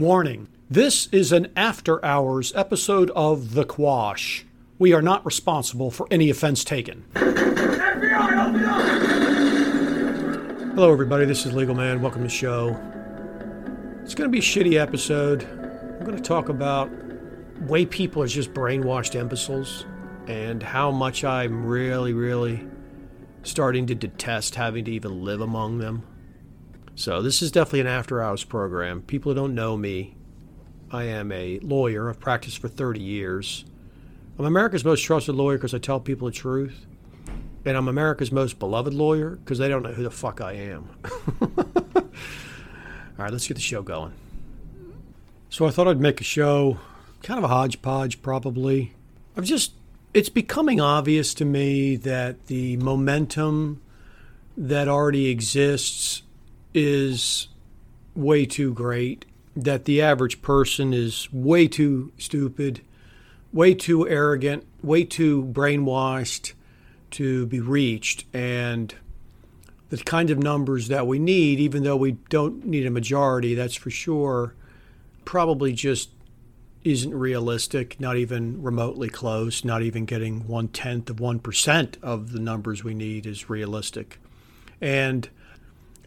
Warning, this is an after-hours episode of The Quash. We are not responsible for any offense taken. FBI, open up! Hello everybody, this is Legal Man. Welcome to the show. It's going to be a shitty episode. I'm going to talk about the way people are just brainwashed imbeciles and how much I'm really starting to detest having to even live among them. So this is definitely an after-hours program. People who don't know me, I am a lawyer. I've practiced for 30 years. I'm America's most trusted lawyer because I tell people the truth. And I'm America's most beloved lawyer because they don't know who the fuck I am. All right, let's get the show going. So I thought I'd make a show, kind of a hodgepodge probably. It's becoming obvious to me that the momentum that already exists is way too great, that the average person is way too stupid, way too arrogant, way too brainwashed to be reached. And the kind of numbers that we need, even though we don't need a majority, that's for sure, probably just isn't realistic, not even remotely close, not even getting 0.1% of the numbers we need is realistic. And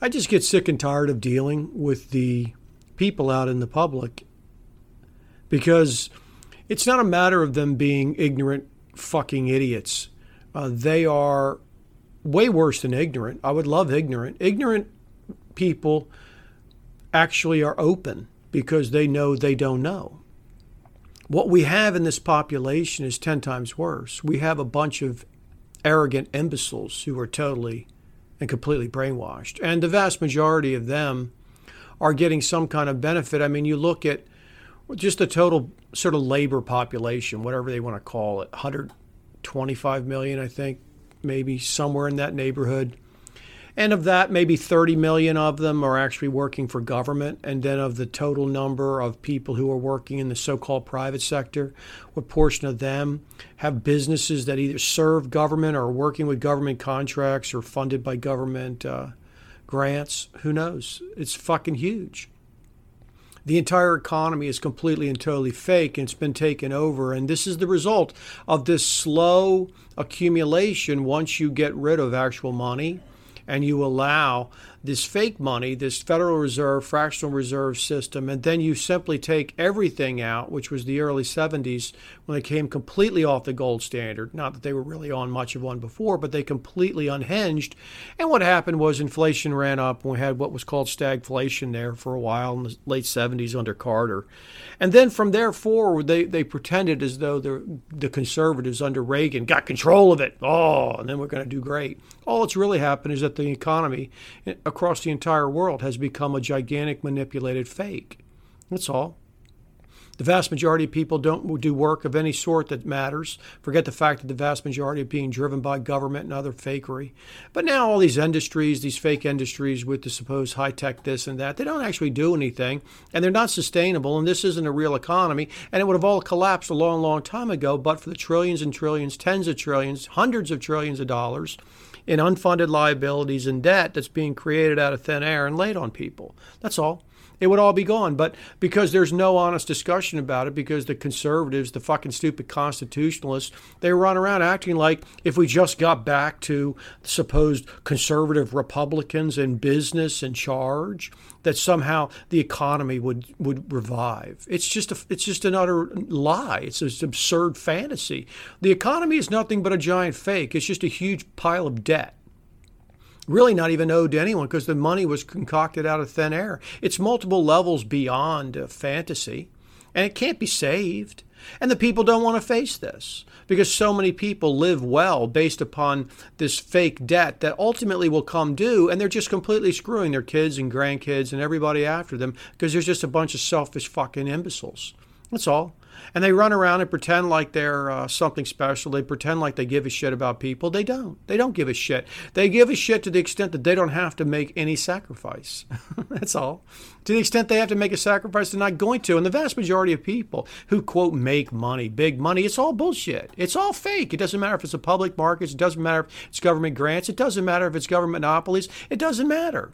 I just get sick and tired of dealing with the people out in the public because it's not a matter of them being ignorant fucking idiots. They are way worse than ignorant. I would love ignorant. Ignorant people actually are open because they know they don't know. What we have in this population is 10 times worse. We have a bunch of arrogant imbeciles who are totally and completely brainwashed. And the vast majority of them are getting some kind of benefit. I mean, you look at just the total sort of labor population, whatever they want to call it, 125 million, I think, maybe somewhere in that neighborhood. And of that, maybe 30 million of them are actually working for government. And then of the total number of people who are working in the so-called private sector, what portion of them have businesses that either serve government or are working with government contracts or funded by government grants? Who knows? It's fucking huge. The entire economy is completely and totally fake, and it's been taken over. And this is the result of this slow accumulation once you get rid of actual money. And you allow this fake money, this Federal Reserve, fractional reserve system, and then you simply take everything out, which was the early 70s when they came completely off the gold standard. Not that they were really on much of one before, but they completely unhinged. And what happened was inflation ran up, and we had what was called stagflation there for a while in the late 70s under Carter. And then from there forward, they pretended as though the conservatives under Reagan got control of it. Oh, and then we're going to do great. All that's really happened is that the economy across the entire world has become a gigantic manipulated fake. That's all. The vast majority of people don't do work of any sort that matters. Forget the fact that the vast majority are being driven by government and other fakery. But now all these industries, these fake industries with the supposed high-tech this and that, they don't actually do anything, and they're not sustainable, and this isn't a real economy, and it would have all collapsed a long time ago, but for the trillions and trillions, tens of trillions, hundreds of trillions of dollars in unfunded liabilities and debt that's being created out of thin air and laid on people. That's all. It would all be gone. But because there's no honest discussion about it, because the conservatives, the fucking stupid constitutionalists, they run around acting like if we just got back to supposed conservative Republicans in business and charge, that somehow the economy would revive. It's just an utter lie. It's an absurd fantasy. The economy is nothing but a giant fake. It's just a huge pile of debt. Really not even owed to anyone because the money was concocted out of thin air. It's multiple levels beyond fantasy, and it can't be saved. And the people don't want to face this because so many people live well based upon this fake debt that ultimately will come due, and they're just completely screwing their kids and grandkids and everybody after them because there's just a bunch of selfish fucking imbeciles. That's all. And they run around and pretend like they're something special. They pretend like they give a shit about people. They don't. They don't give a shit. They give a shit to the extent that they don't have to make any sacrifice. That's all. To the extent they have to make a sacrifice, they're not going to. And the vast majority of people who, quote, make money, big money, it's all bullshit. It's all fake. It doesn't matter if it's the public markets. It doesn't matter if it's government grants. It doesn't matter if it's government monopolies. It doesn't matter.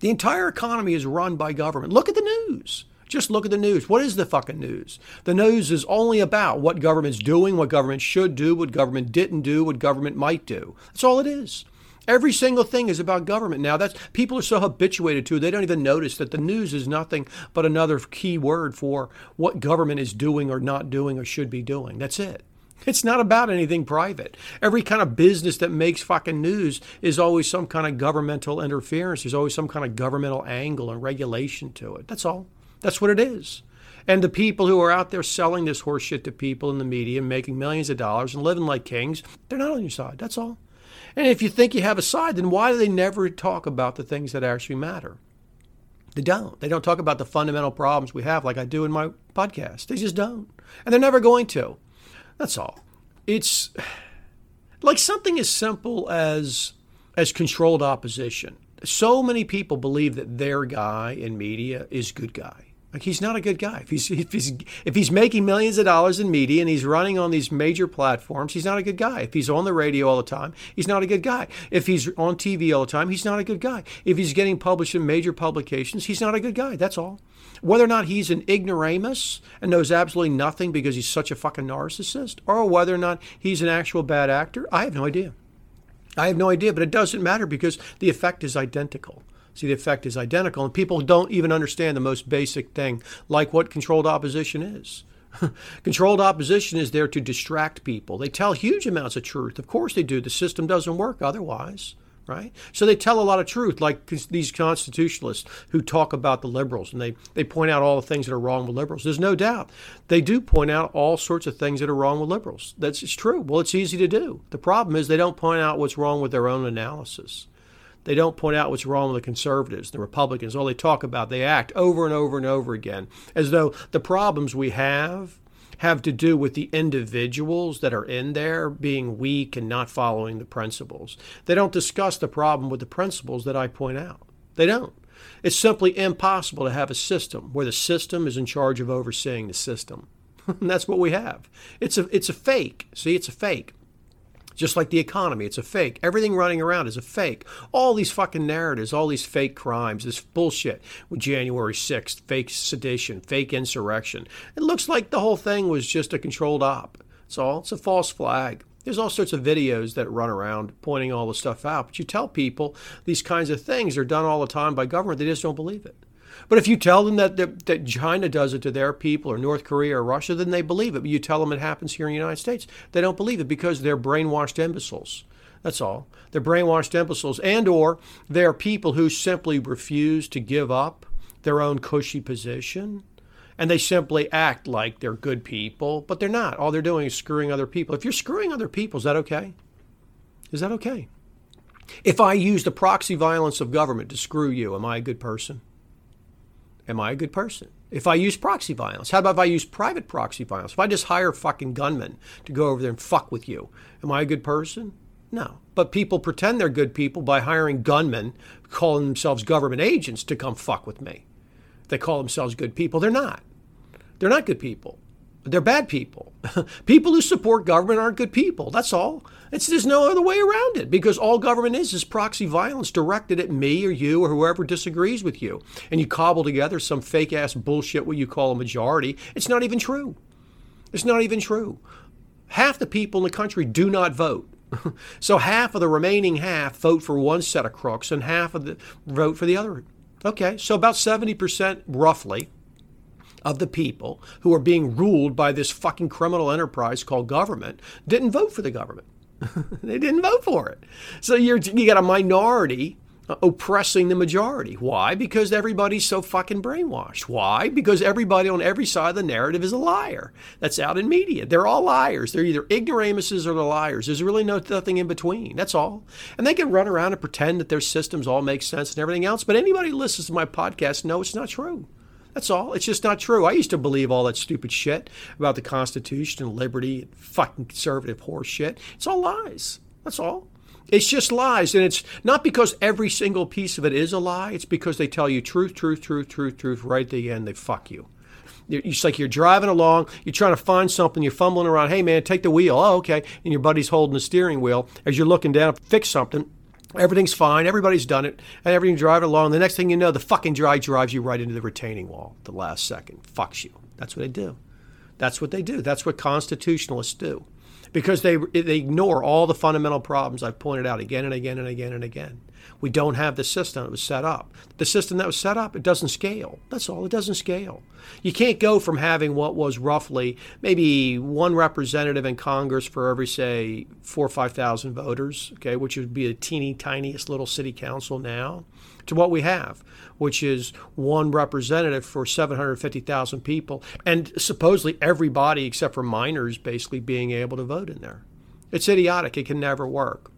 The entire economy is run by government. Look at the news. Just look at the news. What is the fucking news? The news is only about what government's doing, what government should do, what government didn't do, what government might do. That's all it is. Every single thing is about government now. That's, people are so habituated to it, they don't even notice that the news is nothing but another key word for what government is doing or not doing or should be doing. That's it. It's not about anything private. Every kind of business that makes fucking news is always some kind of governmental interference. There's always some kind of governmental angle and regulation to it. That's all. That's what it is. And the people who are out there selling this horseshit to people in the media and making millions of dollars and living like kings, they're not on your side. That's all. And if you think you have a side, then why do they never talk about the things that actually matter? They don't. They don't talk about the fundamental problems we have like I do in my podcast. They just don't. And they're never going to. That's all. It's like something as simple as controlled opposition. So many people believe that their guy in media is good guy. Like, he's not a good guy. If he's making millions of dollars in media and he's running on these major platforms, he's not a good guy. If he's on the radio all the time, he's not a good guy. If he's on TV all the time, he's not a good guy. If he's getting published in major publications, he's not a good guy. That's all. Whether or not he's an ignoramus and knows absolutely nothing because he's such a fucking narcissist, or whether or not he's an actual bad actor, I have no idea. I have no idea, but it doesn't matter because the effect is identical. See, the effect is identical, and people don't even understand the most basic thing, like what controlled opposition is. Controlled opposition is there to distract people. They tell huge amounts of truth. Of course they do. The system doesn't work otherwise, right? So they tell a lot of truth, like these constitutionalists who talk about the liberals, and they point out all the things that are wrong with liberals. There's no doubt. They do point out all sorts of things that are wrong with liberals. It's true. Well, it's easy to do. The problem is they don't point out what's wrong with their own analysis. They don't point out what's wrong with the conservatives, the Republicans. All they talk about, they act over and over and over again as though the problems we have to do with the individuals that are in there being weak and not following the principles. They don't discuss the problem with the principles that I point out. They don't. It's simply impossible to have a system where the system is in charge of overseeing the system. And that's what we have. It's a fake. See, it's a fake. Just like the economy, it's a fake. Everything running around is a fake. All these fucking narratives, all these fake crimes, this bullshit with January 6th, fake sedition, fake insurrection. It looks like the whole thing was just a controlled op. That's all. It's a false flag. There's all sorts of videos that run around pointing all the stuff out. But you tell people these kinds of things are done all the time by government. They just don't believe it. But if you tell them that China does it to their people or North Korea or Russia, then they believe it. But you tell them it happens here in the United States, they don't believe it because they're brainwashed imbeciles. That's all. They're brainwashed imbeciles, and or they're people who simply refuse to give up their own cushy position. And they simply act like they're good people, but they're not. All they're doing is screwing other people. If you're screwing other people, is that okay? Is that okay? If I use the proxy violence of government to screw you, am I a good person? Am I a good person? If I use proxy violence, how about if I use private proxy violence? If I just hire fucking gunmen to go over there and fuck with you, am I a good person? No. But people pretend they're good people by hiring gunmen, calling themselves government agents to come fuck with me. They call themselves good people. They're not. They're not good people. They're bad people. People who support government aren't good people. That's all. There's no other way around it because all government is proxy violence directed at me or you or whoever disagrees with you. And you cobble together some fake-ass bullshit what you call a majority. It's not even true. It's not even true. Half the people in the country do not vote. So half of the remaining half vote for one set of crooks and half of the vote for the other. Okay, so about 70% roughly of the people who are being ruled by this fucking criminal enterprise called government didn't vote for the government. They didn't vote for it. So you got a minority oppressing the majority. Why? Because everybody's so fucking brainwashed. Why? Because everybody on every side of the narrative is a liar. That's out in media. They're all liars. They're either ignoramuses or they're liars. There's really nothing in between. That's all. And they can run around and pretend that their systems all make sense and everything else. But anybody who listens to my podcast knows it's not true. That's all. It's just not true. I used to believe all that stupid shit about the Constitution and liberty and fucking conservative horse shit. It's all lies. That's all. It's just lies. And it's not because every single piece of it is a lie. It's because they tell you truth. Right at the end, they fuck you. It's like you're driving along. You're trying to find something. You're fumbling around. Hey, man, take the wheel. Oh, okay. And your buddy's holding the steering wheel as you're looking down to fix something. Everything's fine. Everybody's done it. And everything's driving along. The next thing you know, the fucking guy drives you right into the retaining wall at the last second. Fucks you. That's what they do. That's what they do. That's what constitutionalists do. Because they ignore all the fundamental problems I've pointed out again and again and again and again. We don't have the system that was set up. The system that was set up, it doesn't scale. That's all. It doesn't scale. You can't go from having what was roughly maybe one representative in Congress for every, say, 4,000 or 5,000 voters, okay, which would be the teeny tiniest little city council now, to what we have, which is one representative for 750,000 people, and supposedly everybody except for minors basically being able to vote in there. It's idiotic. It can never work.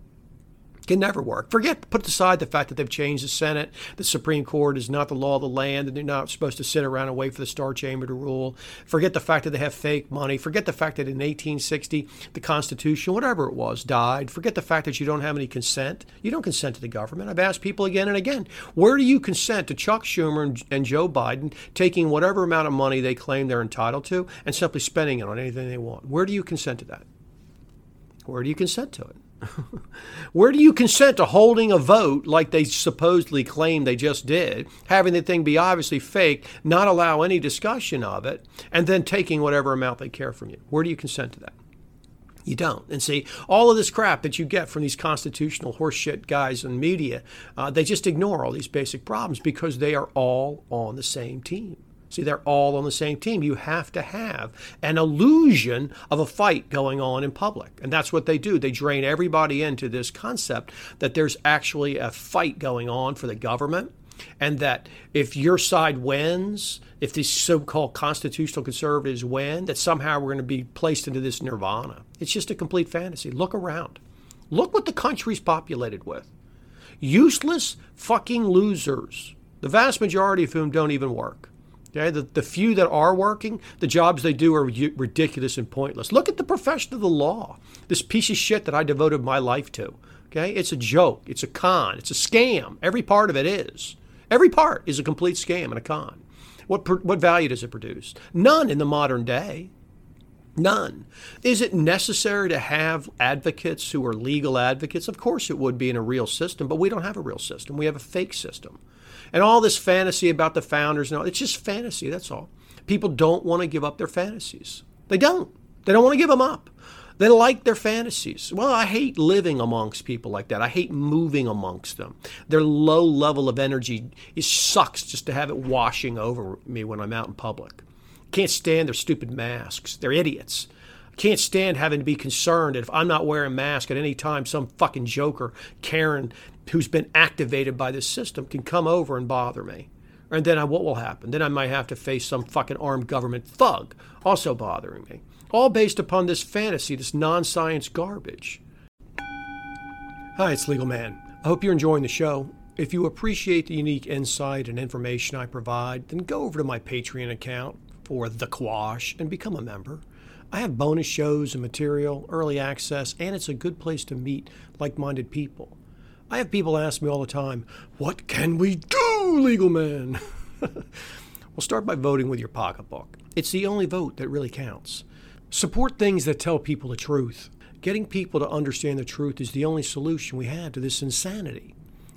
It can never work. Put aside the fact that they've changed the Senate, the Supreme Court is not the law of the land, and they're not supposed to sit around and wait for the Star Chamber to rule. Forget the fact that they have fake money. Forget the fact that in 1860, the Constitution, whatever it was, died. Forget the fact that you don't have any consent. You don't consent to the government. I've asked people again and again, where do you consent to Chuck Schumer and Joe Biden taking whatever amount of money they claim they're entitled to and simply spending it on anything they want? Where do you consent to that? Where do you consent to it? Where do you consent to holding a vote like they supposedly claim they just did, having the thing be obviously fake, not allow any discussion of it, and then taking whatever amount they care from you? Where do you consent to that? You don't. And see, all of this crap that you get from these constitutional horseshit guys in media, they just ignore all these basic problems because they are all on the same team. See, they're all on the same team. You have to have an illusion of a fight going on in public. And that's what they do. They drain everybody into this concept that there's actually a fight going on for the government, and that if your side wins, if these so-called constitutional conservatives win, that somehow we're going to be placed into this nirvana. It's just a complete fantasy. Look around. Look what the country's populated with. Useless fucking losers, the vast majority of whom don't even work. Okay, the few that are working, the jobs they do are ridiculous and pointless. Look at the profession of the law, this piece of shit that I devoted my life to. Okay, it's a joke. It's a con. It's a scam. Every part of it is. Every part is a complete scam and a con. What value does it produce? None in the modern day. None. Is it necessary to have advocates who are legal advocates? Of course it would be in a real system, but we don't have a real system. We have a fake system. And all this fantasy about the founders and all, it's just fantasy, that's all. People don't want to give up their fantasies. They don't. They don't want to give them up. They like their fantasies. Well, I hate living amongst people like that. I hate moving amongst them. Their low level of energy, it sucks just to have it washing over me when I'm out in public. Can't stand their stupid masks. They're idiots. Can't stand having to be concerned that if I'm not wearing a mask at any time, some fucking joker, Karen, who's been activated by this system, can come over and bother me. And then what will happen? Then I might have to face some fucking armed government thug also bothering me. All based upon this fantasy, this non-science garbage. Hi, it's Legal Man. I hope you're enjoying the show. If you appreciate the unique insight and information I provide, then go over to my Patreon account for The Quash and become a member. I have bonus shows and material, early access, and it's a good place to meet like-minded people. I have people ask me all the time, what can we do, Legal Man? Well, start by voting with your pocketbook. It's the only vote that really counts. Support things that tell people the truth. Getting people to understand the truth is the only solution we have to this insanity.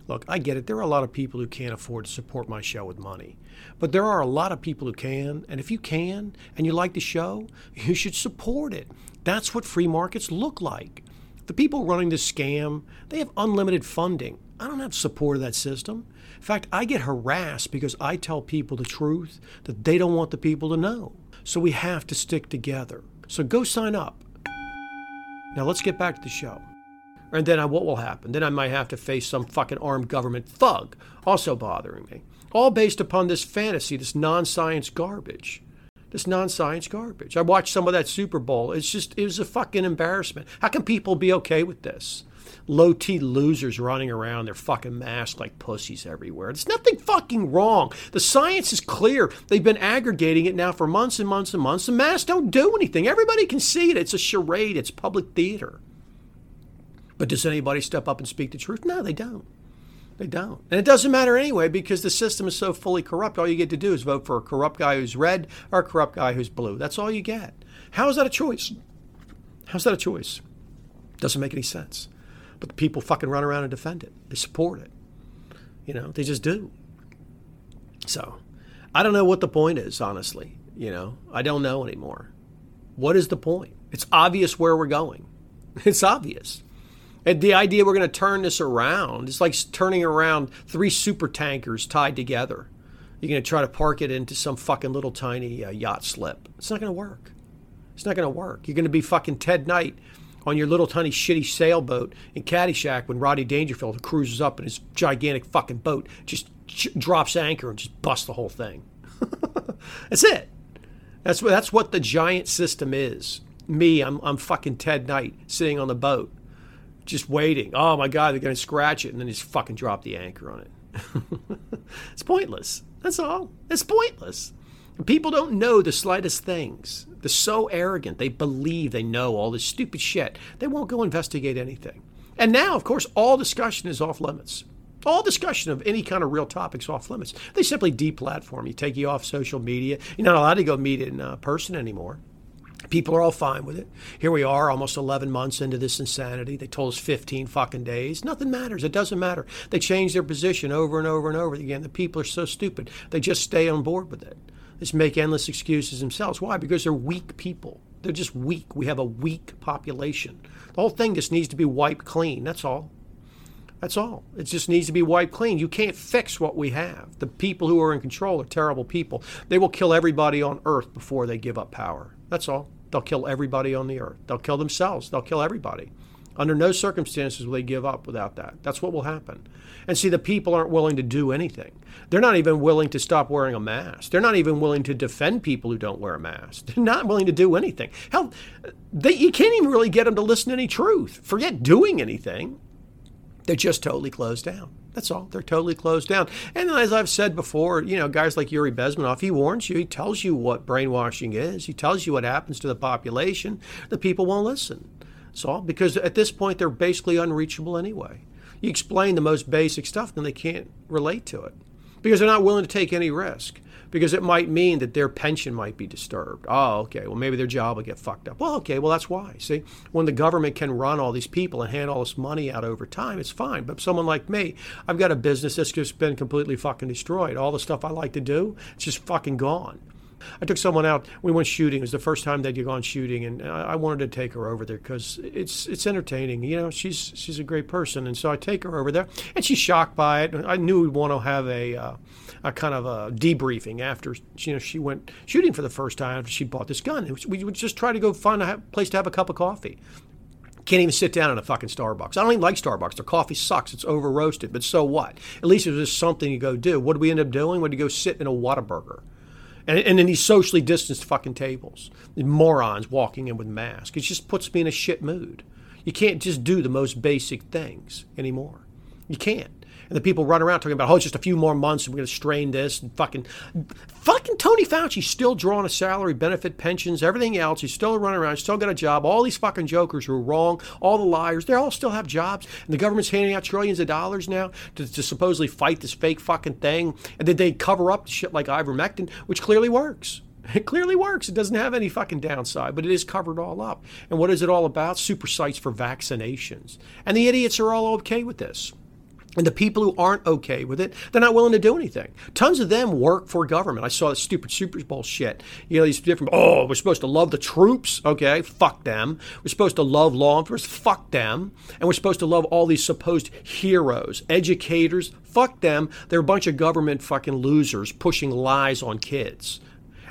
Look, I get it. There are a lot of people who can't afford to support my show with money. But there are a lot of people who can, and if you can and you like the show, you should support it. That's what free markets look like. The people running this scam, they have unlimited funding. I don't have support of that system. In fact, I get harassed because I tell people the truth that they don't want the people to know. So we have to stick together. So go sign up. Now let's get back to the show. And then what will happen? Then I might have to face some fucking armed government thug also bothering me. All based upon this fantasy, this non-science garbage. This non-science garbage. I watched some of that Super Bowl. It was a fucking embarrassment. How can people be okay with this? Low-T losers running around, their fucking masks like pussies everywhere. There's nothing fucking wrong. The science is clear. They've been aggregating it now for months and months and months. The masks don't do anything. Everybody can see it. It's a charade. It's public theater. But does anybody step up and speak the truth? No, they don't. They don't. And it doesn't matter anyway because the system is so fully corrupt. All you get to do is vote for a corrupt guy who's red or a corrupt guy who's blue. That's all you get. How is that a choice? Doesn't make any sense. But the people fucking run around and defend it. They support it. You know, they just do. So I don't know what the point is, honestly. You know, I don't know anymore. What is the point? It's obvious where we're going. It's obvious. And the idea we're going to turn this around, it's like turning around three super tankers tied together. You're going to try to park it into some fucking little tiny yacht slip. It's not going to work. It's not going to work. You're going to be fucking Ted Knight on your little tiny shitty sailboat in Caddyshack when Rodney Dangerfield cruises up in his gigantic fucking boat, just drops anchor and just busts the whole thing. That's it. That's what the giant system is. Me, I'm fucking Ted Knight sitting on the boat, just waiting. Oh my God, they're going to scratch it, and then just fucking drop the anchor on it. It's pointless. That's all. It's pointless. People don't know the slightest things. They're so arrogant. They believe they know all this stupid shit. They won't go investigate anything. And now, of course, all discussion is off limits. All discussion of any kind of real topics off limits. They simply deplatform you, take you off social media. You're not allowed to go meet in person anymore. People are all fine with it. Here we are, almost 11 months into this insanity. They told us 15 fucking days. Nothing matters. It doesn't matter. They change their position over and over and over again. The people are so stupid. They just stay on board with it. They just make endless excuses themselves. Why? Because they're weak people. They're just weak. We have a weak population. The whole thing just needs to be wiped clean. That's all. That's all. It just needs to be wiped clean. You can't fix what we have. The people who are in control are terrible people. They will kill everybody on earth before they give up power. That's all. They'll kill everybody on the earth. They'll kill themselves. Theyll kill everybody. Under no circumstances will they give up without that. That's what will happen. And see, the people aren't willing to do anything. They're not even willing to stop wearing a mask. They're not even willing to defend people who don't wear a mask. They're not willing to do anything. Hell, you can't even really get them to listen to any truth. Forget doing anything. They're just totally closed down. That's all. They're totally closed down. And as I've said before, you know, guys like Yuri Bezmenov, he warns you. He tells you what brainwashing is. He tells you what happens to the population. The people won't listen. That's all. Because at this point, they're basically unreachable anyway. You explain the most basic stuff, then they can't relate to it. Because they're not willing to take any risk. Because it might mean that their pension might be disturbed. Oh, okay, well, maybe their job will get fucked up. Well, okay, well, that's why. See, when the government can run all these people and hand all this money out over time, it's fine. But someone like me, I've got a business that's just been completely fucking destroyed. All the stuff I like to do, it's just fucking gone. I took someone out. We went shooting. It was the first time they'd gone shooting, and I wanted to take her over there because it's entertaining. You know, she's a great person, and so I take her over there, and she's shocked by it. I knew we'd want to have a kind of a debriefing after, you know, she went shooting for the first time after she bought this gun. We would just try to go find a place to have a cup of coffee. Can't even sit down in a fucking Starbucks. I don't even like Starbucks. Their coffee sucks. It's over roasted, but so what? At least it was just something to go do. What did we end up doing? We had to go sit in a Whataburger. And in these socially distanced fucking tables, morons walking in with masks. It just puts me in a shit mood. You can't just do the most basic things anymore. You can't. And the people run around talking about, oh, it's just a few more months and we're going to strain this. And fucking Tony Fauci's still drawing a salary, benefit, pensions, everything else. He's still running around. He's still got a job. All these fucking jokers who are wrong, all the liars, they all still have jobs. And the government's handing out trillions of dollars now to supposedly fight this fake fucking thing. And then they cover up shit like ivermectin, which clearly works. It clearly works. It doesn't have any fucking downside, but it is covered all up. And what is it all about? Super sites for vaccinations. And the idiots are all okay with this. And the people who aren't okay with it, they're not willing to do anything. Tons of them work for government. I saw this stupid Super Bowl shit. You know, these different, oh, we're supposed to love the troops. Okay, fuck them. We're supposed to love law enforcement. Fuck them. And we're supposed to love all these supposed heroes, educators. Fuck them. They're a bunch of government fucking losers pushing lies on kids.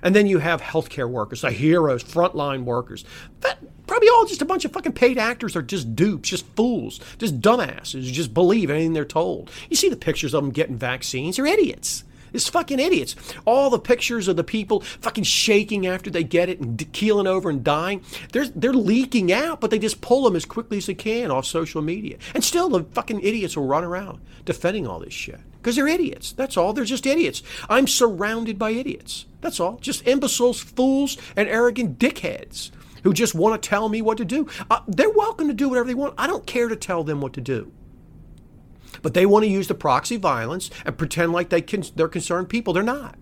And then you have healthcare workers, the heroes, frontline workers. That probably all just a bunch of fucking paid actors are just dupes, just fools, just dumbasses who just believe anything they're told. You see the pictures of them getting vaccines. They're idiots. It's fucking idiots. All the pictures of the people fucking shaking after they get it and keeling over and dying. They're leaking out, but they just pull them as quickly as they can off social media. And still the fucking idiots will run around defending all this shit. Because they're idiots. That's all. They're just idiots. I'm surrounded by idiots. That's all. Just imbeciles, fools, and arrogant dickheads who just want to tell me what to do. They're welcome to do whatever they want. I don't care to tell them what to do. But they want to use the proxy violence and pretend like they're concerned people. They're not.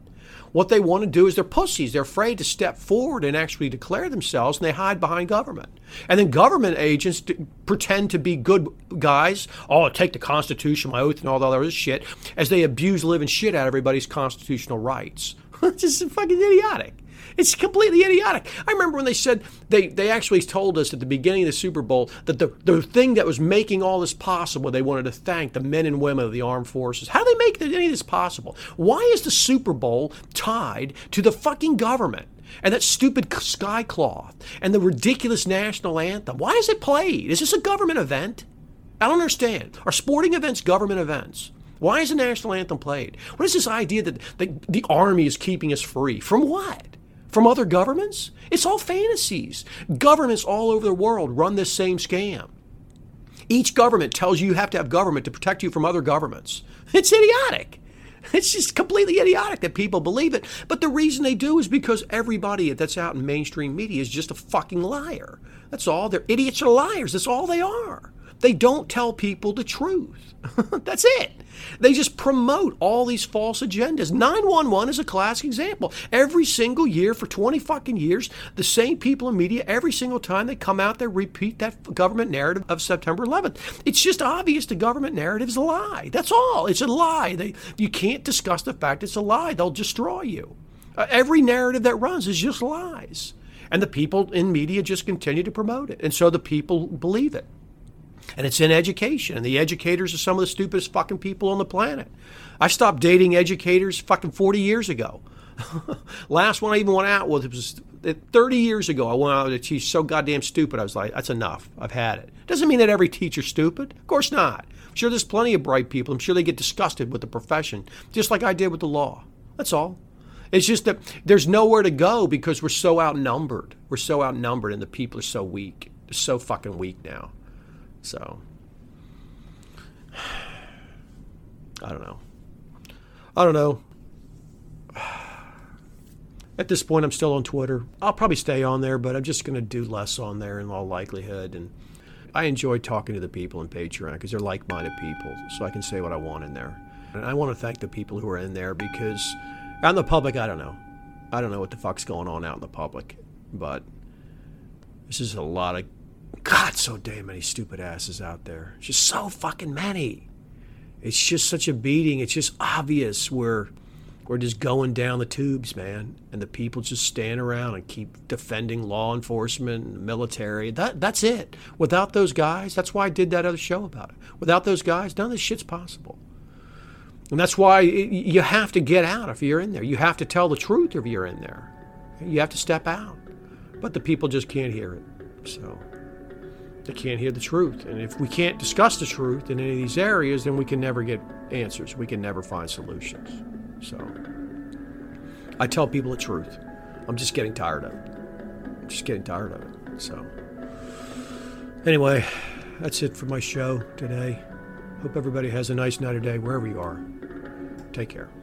What they want to do is they're pussies. They're afraid to step forward and actually declare themselves, and they hide behind government. And then government agents pretend to be good guys. Oh, I'll take the Constitution, my oath, and all that other shit, as they abuse living shit out of everybody's constitutional rights. It's just fucking idiotic. It's completely idiotic. I remember when they said, they actually told us at the beginning of the Super Bowl that the thing that was making all this possible, they wanted to thank the men and women of the armed forces. How do they make any of this possible? Why is the Super Bowl tied to the fucking government? And that stupid skycloth and the ridiculous national anthem? Why is it played? Is this a government event? I don't understand. Are sporting events government events? Why is the national anthem played? What is this idea that the army is keeping us free? From what? From other governments? It's all fantasies. Governments all over the world run this same scam. Each government tells you you have to have government to protect you from other governments. It's idiotic. It's just completely idiotic that people believe it. But the reason they do is because everybody that's out in mainstream media is just a fucking liar. That's all. They're idiots or liars. That's all they are. They don't tell people the truth. That's it. They just promote all these false agendas. 9/11 is a classic example. Every single year for 20 fucking years, the same people in media, every single time they come out, they repeat that government narrative of September 11th. It's just obvious the government narrative's a lie. That's all. It's a lie. You can't discuss the fact it's a lie. They'll destroy you. Every narrative that runs is just lies. And the people in media just continue to promote it. And so the people believe it. And it's in education. And the educators are some of the stupidest fucking people on the planet. I stopped dating educators fucking 40 years ago. Last one I even went out with, it was 30 years ago. I went out with a teacher so goddamn stupid. I was like, that's enough. I've had it. Doesn't mean that every teacher's stupid. Of course not. I'm sure there's plenty of bright people. I'm sure they get disgusted with the profession, just like I did with the law. That's all. It's just that there's nowhere to go because we're so outnumbered. We're so outnumbered and the people are so weak. They're so fucking weak now. So, I don't know. At this point, I'm still on Twitter. I'll probably stay on there, but I'm just going to do less on there in all likelihood. And I enjoy talking to the people in Patreon because they're like-minded people, so I can say what I want in there. And I want to thank the people who are in there because out in the public, I don't know. I don't know what the fuck's going on out in the public, but this is a lot of God, so damn many stupid asses out there. Just so fucking many. It's just such a beating. It's just obvious we're just going down the tubes, man. And the people just stand around and keep defending law enforcement and the military. That's it. Without those guys, that's why I did that other show about it. Without those guys, none of this shit's possible. And that's why you have to get out if you're in there. You have to tell the truth if you're in there. You have to step out. But the people just can't hear it. So they can't hear the truth. And if we can't discuss the truth in any of these areas, then we can never get answers. We can never find solutions. So I tell people the truth. I'm just getting tired of it. I'm just getting tired of it. So anyway, that's it for my show today. Hope everybody has a nice night or day wherever you are. Take care.